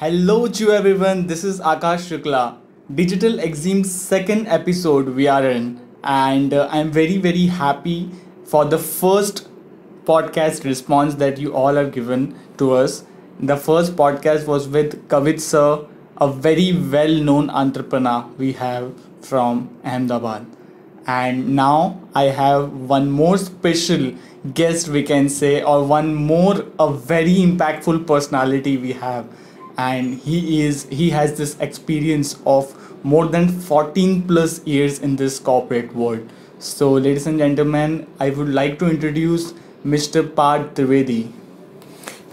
Hello to everyone, this is Akash Shukla. Digital Exim second episode we are in, and I'm very happy for the first podcast response that you all have given to us. The first podcast was with Kavit sir, a very well-known entrepreneur we have from Ahmedabad. And now I have one more special guest we can say, or one more a very impactful personality we have. And he has this experience of more than 14 plus years in this corporate world. So ladies and gentlemen, I would like to introduce Mr. Parth Trivedi.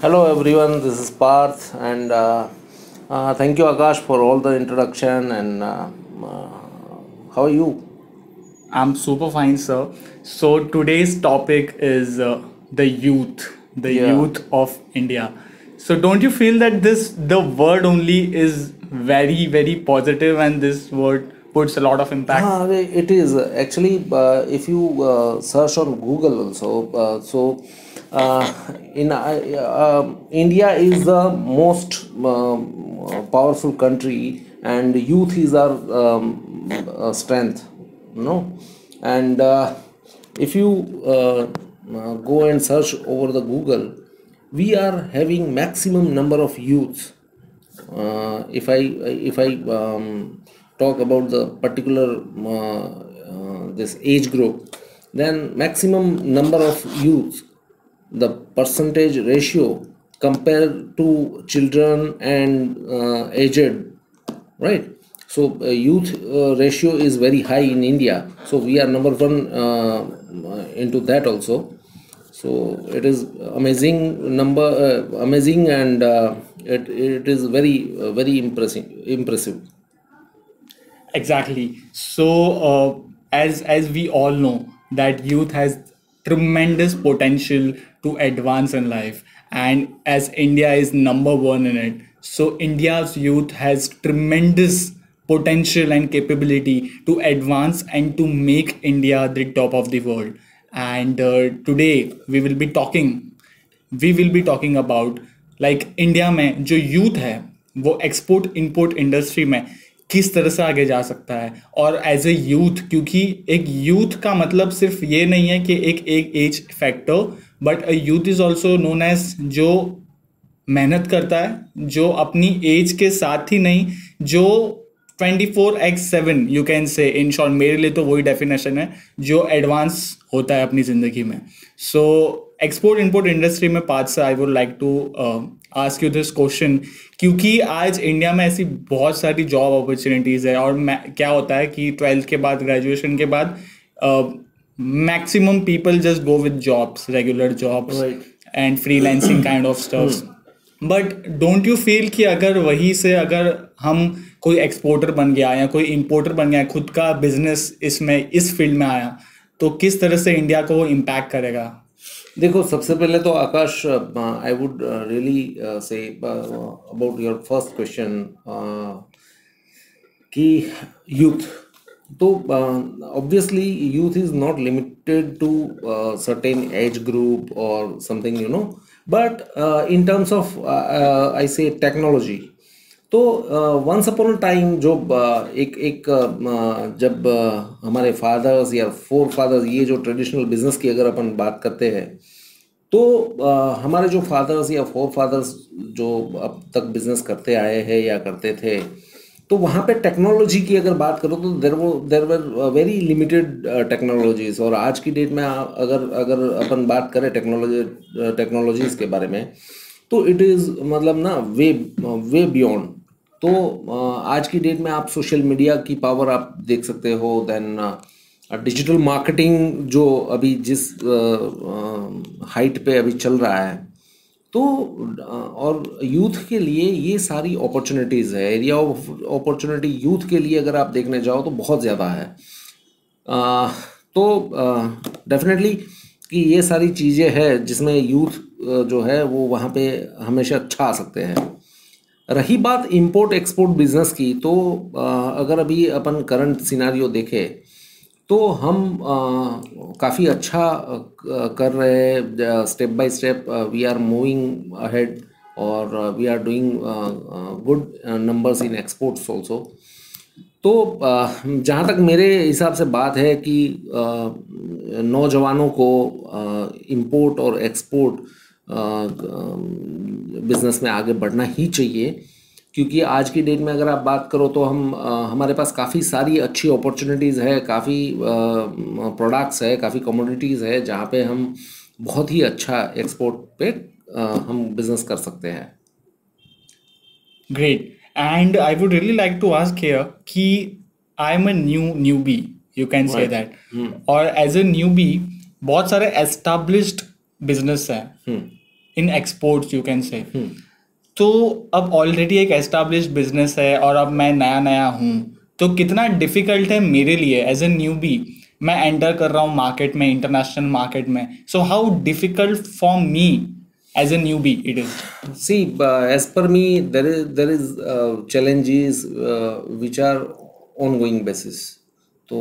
Hello everyone, this is Parth, and thank you Akash for all the introduction, and how are you? I'm super fine, sir. So today's topic is the youth of India. So don't you feel that the word only is very positive, and this word puts a lot of impact? It is actually, if you search on Google also, India is the most powerful country, and youth is our strength. No, and if you go and search over the Google, we are having maximum number of youths. If I talk about the particular this age group, then maximum number of youths, the percentage ratio compared to children and aged, right? So youth ratio is very high in India. So we are number one into that also. So it is amazing number, amazing, and it is very impressive. Exactly. So as we all know that youth has tremendous potential to advance in life, and as India is number one in it, so India's youth has tremendous potential and capability to advance and to make India the top of the world. And today we will be talking about like India में जो youth है वो export import industry में किस तरह से आगे जा सकता है, और as a youth, क्योंकि एक youth का मतलब सिर्फ ये नहीं है कि एक age factor, but a youth is also known as जो मेहनत करता है, जो अपनी age के साथ ही नहीं, जो 24/7 यू कैन से, इन शॉर्ट मेरे लिए तो वही डेफिनेशन है, जो एडवांस होता है अपनी ज़िंदगी में. सो एक्सपोर्ट इम्पोर्ट इंडस्ट्री में पार्थ से I would like to ask you this question, क्योंकि आज इंडिया में ऐसी बहुत सारी जॉब अपॉर्चुनिटीज़ है, और क्या होता है कि 12th के बाद, ग्रेजुएशन के बाद, maximum people just go with jobs, regular jobs and freelancing kind of stuffs. But don't you feel कि अगर वहीं से अगर हम कोई एक्सपोर्टर बन गया या कोई इंपोर्टर बन गया, खुद का बिजनेस इसमें इस फील्ड में आया, तो किस तरह से इंडिया को इम्पैक्ट करेगा? देखो, सबसे पहले तो Akash, I would really say about your first question कि यूथ, तो obviously youth is not limited to certain age group और something, you know, but in terms of I say technology, तो once upon a time जो जब हमारे fathers या four fathers, ये जो ट्रेडिशनल बिजनेस की अगर अपन बात करते हैं, तो हमारे जो फादर्स या फोर फादर्स जो अब तक बिजनेस करते आए हैं या करते थे, तो वहाँ पे टेक्नोलॉजी की अगर बात करो तो there were very limited technologies. और आज की डेट में अगर अपन बात करें टेक्नोलॉजीज़ के बारे में, तो इट इज़ मतलब ना वे बियॉन्ड. तो आज की डेट में आप सोशल मीडिया की पावर आप देख सकते हो, दैन डिजिटल मार्केटिंग जो अभी जिस हाइट पे अभी चल रहा है, तो और यूथ के लिए ये सारी अपॉर्चुनिटीज़ है. एरिया ऑफ अपॉर्चुनिटी यूथ के लिए अगर आप देखने जाओ तो बहुत ज़्यादा है. तो डेफिनेटली कि ये सारी चीज़ें हैं जिसमें यूथ जो है वो वहाँ पे हमेशा अच्छा आ सकते हैं. रही बात इंपोर्ट एक्सपोर्ट बिज़नेस की, तो अगर अभी अपन करंट सिनारियो देखें तो हम काफ़ी अच्छा कर रहे हैं. Step by step we are moving ahead और we are doing good numbers in exports also. तो जहाँ तक मेरे हिसाब से बात है कि नौजवानों को इंपोर्ट और एक्सपोर्ट बिज़नेस में आगे बढ़ना ही चाहिए, क्योंकि आज की डेट में अगर आप बात करो तो हम हमारे पास काफ़ी सारी अच्छी अपॉर्चुनिटीज़ है, काफ़ी प्रोडक्ट्स है, काफ़ी कमोडिटीज़ है जहाँ पे हम बहुत ही अच्छा एक्सपोर्ट पे हम बिजनेस कर सकते हैं। Great. And I would really like to ask here कि I am a newbie, you can say that, और as a newbie बहुत सारे established business है in exports you can say, तो अब already एक established business है और अब मैं नया नया हूँ, तो कितना difficult है मेरे लिए as a newbie, मैं enter कर रहा हूँ market में, international market में, so how difficult for me as a newbie it is? See, as per me, there is challenges which are ongoing basis. तो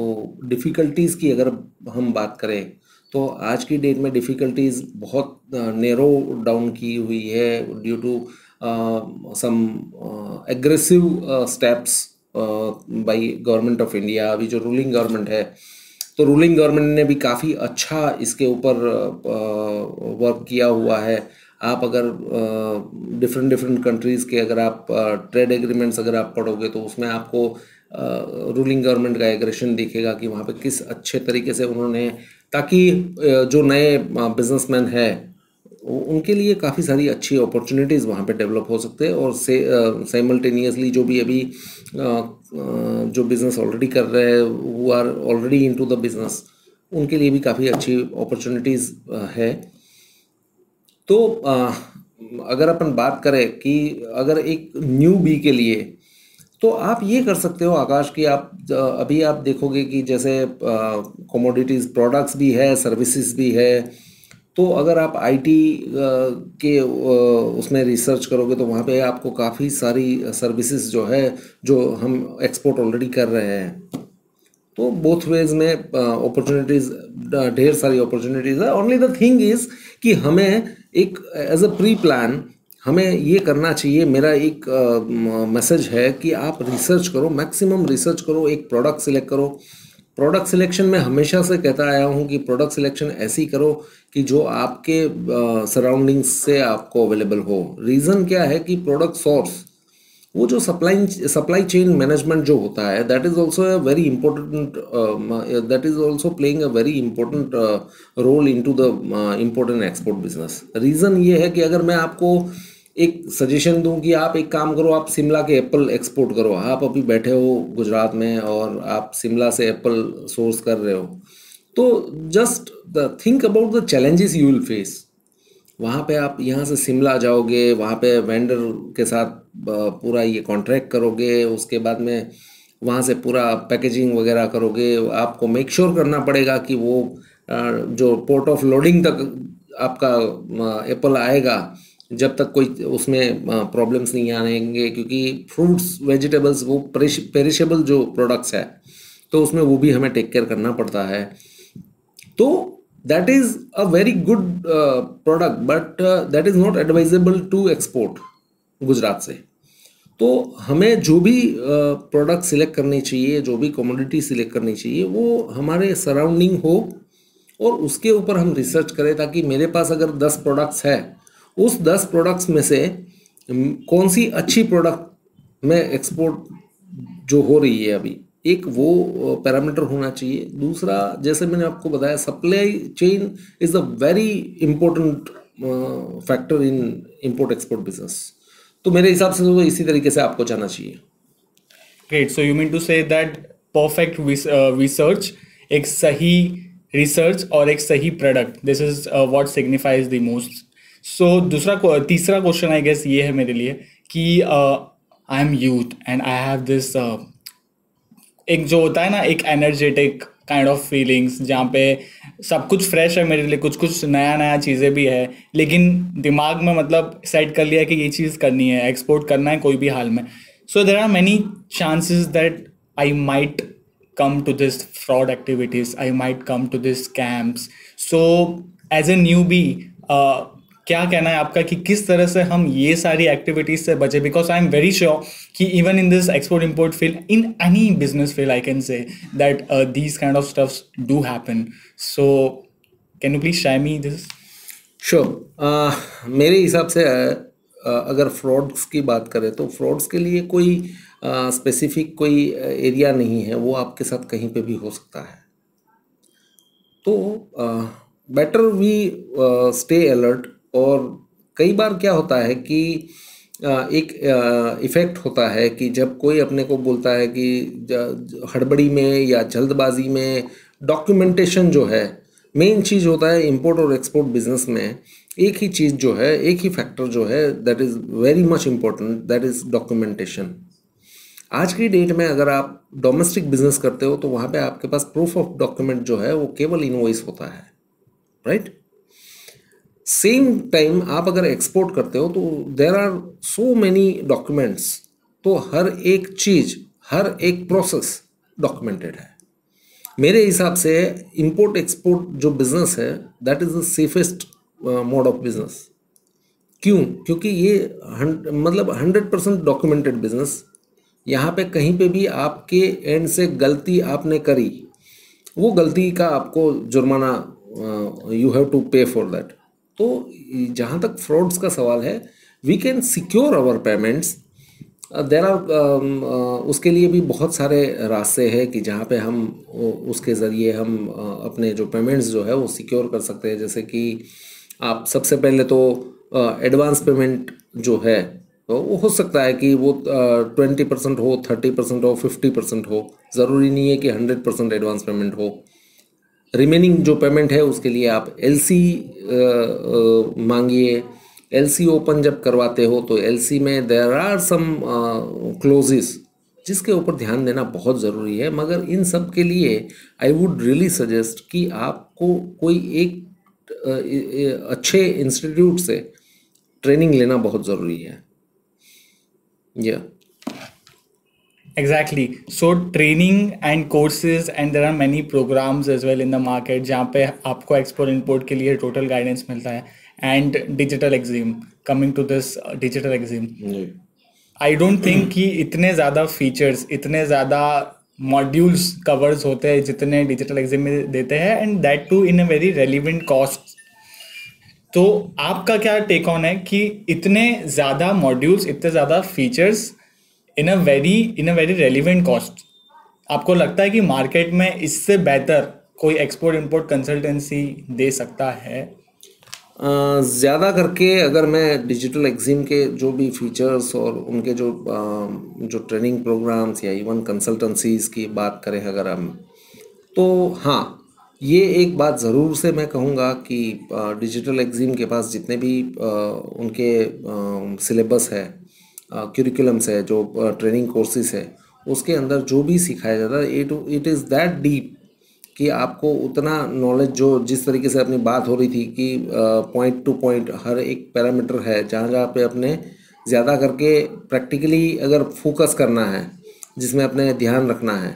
difficulties की अगर हम बात करें तो आज की डेट में difficulties बहुत narrow down की हुई है due to some aggressive steps by government of India, अभी जो ruling government है, तो रूलिंग गवर्नमेंट ने भी काफ़ी अच्छा इसके ऊपर वर्क किया हुआ है। आप अगर डिफरेंट कंट्रीज़ के अगर आप ट्रेड एग्रीमेंट्स अगर आप पढ़ोगे तो उसमें आपको रूलिंग गवर्नमेंट का एग्रेशन दिखेगा कि वहाँ पे किस अच्छे तरीके से उन्होंने, ताकि जो नए बिजनेसमैन है उनके लिए काफ़ी सारी अच्छी अपॉर्चुनिटीज़ वहाँ पे डेवलप हो सकते हैं। और साइमल्टेनियसली जो भी अभी जो बिज़नेस ऑलरेडी कर रहे हैं, वो are already into the business, उनके लिए भी काफ़ी अच्छी अपॉर्चुनिटीज़ है। तो अगर अपन बात करें कि अगर एक न्यूबी के लिए, तो आप ये कर सकते हो आकाश कि आप अभी आप देखोगे कि जैसे कमोडिटीज़ प्रोडक्ट्स भी है, सर्विसेज भी है, तो अगर आप आईटी के उसमें रिसर्च करोगे तो वहाँ पे आपको काफ़ी सारी सर्विसेज जो है जो हम एक्सपोर्ट ऑलरेडी कर रहे हैं, तो बोथ वेज में अपॉर्चुनिटीज़, ढेर सारी अपॉर्चुनिटीज़ है। ओनली द थिंग इज़ कि हमें एक एज अ प्री प्लान हमें ये करना चाहिए। मेरा एक मैसेज है कि आप रिसर्च करो, मैक्सिमम रिसर्च करो, एक प्रोडक्ट सिलेक्ट करो। प्रोडक्ट सिलेक्शन में हमेशा से कहता आया हूँ कि प्रोडक्ट सिलेक्शन ऐसी करो कि जो आपके सराउंडिंग्स से आपको अवेलेबल हो। रीज़न क्या है कि प्रोडक्ट सोर्स, वो जो सप्लाई चेन मैनेजमेंट जो होता है, that is also a very important, that is also playing a very important role in to the important export business. Reason ये है कि अगर मैं आपको एक सजेशन दूं कि आप एक काम करो, आप शिमला के एप्पल एक्सपोर्ट करो, आप अभी बैठे हो गुजरात में और आप शिमला से एप्पल सोर्स कर रहे हो, तो just the think about the challenges you will face. वहाँ पे आप यहाँ से शिमला जाओगे, वहाँ पे वेंडर के साथ पूरा ये कॉन्ट्रैक्ट करोगे, उसके बाद में वहाँ से पूरा पैकेजिंग वगैरह करोगे। आपको मेक श्योर करना पड़ेगा कि वो जो पोर्ट ऑफ लोडिंग तक आपका एप्पल आएगा, जब तक कोई उसमें प्रॉब्लम्स नहीं आएंगे, क्योंकि फ्रूट्स, वेजिटेबल्स, वो पेरिशेबल जो प्रोडक्ट्स है तो उसमें वो भी हमें टेक केयर करना पड़ता है। तो that is a very good product, but that is not advisable to export Gujarat से। तो हमें जो भी प्रोडक्ट सिलेक्ट करनी चाहिए, जो भी कमोडिटी सिलेक्ट करनी चाहिए, वो हमारे सराउंडिंग हो और उसके ऊपर हम रिसर्च करें, ताकि मेरे पास अगर 10 प्रोडक्ट्स है, उस 10 प्रोडक्ट्स में से कौन सी अच्छी प्रोडक्ट में एक्सपोर्ट जो हो रही है अभी, एक वो पैरामीटर होना चाहिए। दूसरा, जैसे मैंने आपको बताया, supply chain is a very important factor in import export business. तो मेरे हिसाब से तो इसी तरीके से आपको जाना चाहिए। Great. So you mean to say that perfect research, एक सही रिसर्च और एक सही product, this is what signifies the most. So तीसरा क्वेश्चन आई गेस ये है मेरे लिए कि I am youth and I have this एक जो होता है ना, एक एनर्जेटिक काइंड ऑफ फीलिंग्स, जहाँ पे सब कुछ फ्रेश है मेरे लिए, कुछ नया चीज़ें भी है, लेकिन दिमाग में मतलब सेट कर लिया कि ये चीज़ करनी है, एक्सपोर्ट करना है कोई भी हाल में। So there are many chances that I might come to this fraud activities, I might come to this scams. So as a newbie क्या कहना है आपका कि किस तरह से हम ये सारी एक्टिविटीज से बचे, because I am very sure कि even in this export import field, in any business field, I can say that these kind of stuffs do happen. So can you please share me this? Sure. मेरे हिसाब से अगर frauds की बात करें तो frauds के लिए कोई स्पेसिफिक कोई एरिया नहीं है, वो आपके साथ कहीं पे भी हो सकता है. तो बेटर वी स्टे अलर्ट. और कई बार क्या होता है कि एक इफ़ेक्ट होता है कि जब कोई अपने को बोलता है कि हड़बड़ी में या जल्दबाजी में, डॉक्यूमेंटेशन जो है मेन चीज़ होता है इंपोर्ट और एक्सपोर्ट बिजनेस में. एक ही चीज़ जो है, एक ही फैक्टर जो है, that is very much important, that is documentation. आज की डेट में अगर आप डोमेस्टिक बिजनेस करते हो तो वहाँ पे आपके पास प्रूफ ऑफ डॉक्यूमेंट जो है वो केवल इनवॉइस होता है, राइट. सेम टाइम आप अगर एक्सपोर्ट करते हो तो there are so many documents, तो हर एक चीज़, हर एक प्रोसेस डॉक्यूमेंटेड है. मेरे हिसाब से इंपोर्ट एक्सपोर्ट जो बिजनेस है that is the safest mode of business. क्यों? क्योंकि ये मतलब 100% डॉक्यूमेंटेड बिजनेस. यहाँ पे कहीं पे भी आपके एंड से गलती आपने करी, वो गलती का आपको जुर्माना, you have to pay for that. तो जहाँ तक फ्रॉड्स का सवाल है, we can secure our payments. There are, उसके लिए भी बहुत सारे रास्ते हैं कि जहाँ पे हम उसके ज़रिए हम अपने जो पेमेंट्स जो है वो सिक्योर कर सकते हैं. जैसे कि आप सबसे पहले तो एडवांस पेमेंट जो है तो वो हो सकता है कि वो 20% हो, 30% हो, 50% हो. ज़रूरी नहीं है कि 100% एडवांस पेमेंट हो. रिमेनिंग जो पेमेंट है उसके लिए आप LC मांगिए. LC ओपन जब करवाते हो तो LC में देयर आर सम क्लोजेस जिसके ऊपर ध्यान देना बहुत ज़रूरी है. मगर इन सब के लिए आई वुड रियली सजेस्ट कि आपको कोई एक अच्छे इंस्टीट्यूट से ट्रेनिंग लेना बहुत ज़रूरी है. Yeah, exactly. So training and courses, and there are many programs as well in the market जहाँ पे आपको export import के लिए total guidance मिलता है. And digital exim, coming to this digital exim, I don't think कि इतने ज़्यादा features, इतने ज़्यादा modules covers होते हैं जितने digital exim में देते हैं, and that too in a very relevant cost. तो आपका क्या टेक ऑन है कि इतने ज़्यादा मॉड्यूल्स, इतने ज़्यादा features in a very relevant cost, आपको लगता है कि मार्केट में इससे बेहतर कोई एक्सपोर्ट इंपोर्ट कंसल्टेंसी दे सकता है? ज़्यादा करके अगर मैं डिजिटल एग्जिम के जो भी फीचर्स और उनके जो ट्रेनिंग प्रोग्राम्स या इवन कंसल्टेंसीज की बात करें अगर हम, तो हाँ, ये एक बात ज़रूर से मैं कहूँगा कि डिजिटल एग्जिम के पास जितने भी उनके सिलेबस है, करिकुलम्स है, जो ट्रेनिंग कोर्सेज है, उसके अंदर जो भी सिखाया जाता है इट इज़ दैट डीप कि आपको उतना नॉलेज, जो जिस तरीके से अपनी बात हो रही थी कि पॉइंट टू पॉइंट हर एक पैरामीटर है, जहाँ जहाँ पे अपने ज़्यादा करके प्रैक्टिकली अगर फोकस करना है, जिसमें अपने ध्यान रखना है,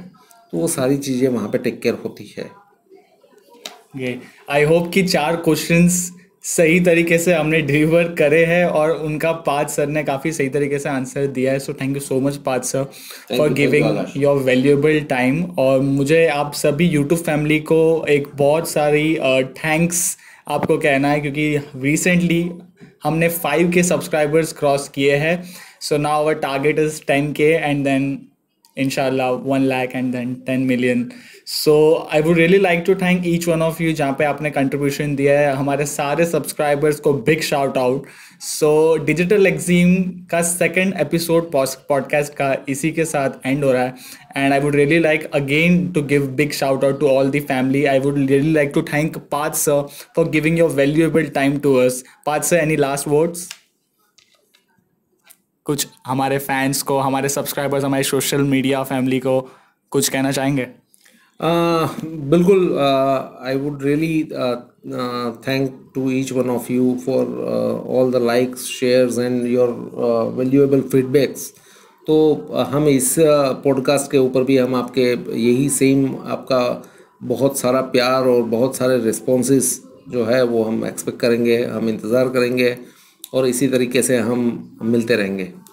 तो वो सारी चीज़ें वहाँ पर टेक केयर होती है. आई होप कि 4 क्वेश्चंस सही तरीके से हमने डिलीवर करे हैं और उनका पार्थ सर ने काफ़ी सही तरीके से आंसर दिया है. So thank you so much Parth sir for giving your valuable time. और मुझे आप सभी यूट्यूब फैमिली को एक बहुत सारी थैंक्स आपको कहना है क्योंकि रिसेंटली हमने 5K सब्सक्राइबर्स क्रॉस किए हैं. So now our target is 10K and then इंशाल्लाह 1 lakh and then 10 million. So I would really like to thank each one of you जहाँ पे आपने कंट्रीब्यूशन दिया है. हमारे सारे सब्सक्राइबर्स को big shout out. So digital EXIM का 2nd एपिसोड पॉडकास्ट का इसी के साथ एंड हो रहा है. And I would really like again to give big shout out to all the family. I would really like to thank Parth sir for giving your valuable time to us. Parth sir, any last words? कुछ हमारे fans को, हमारे subscribers, हमारे social media family को कुछ कहना चाहेंगे? बिल्कुल. I would really thank to each one of you for all the likes, shares and your valuable feedbacks. तो हम इस पॉडकास्ट के ऊपर भी हम आपके यही सेम आपका बहुत सारा प्यार और बहुत सारे रिस्पॉन्सेस जो है वो हम एक्सपेक्ट करेंगे, हम इंतज़ार करेंगे और इसी तरीके से हम मिलते रहेंगे।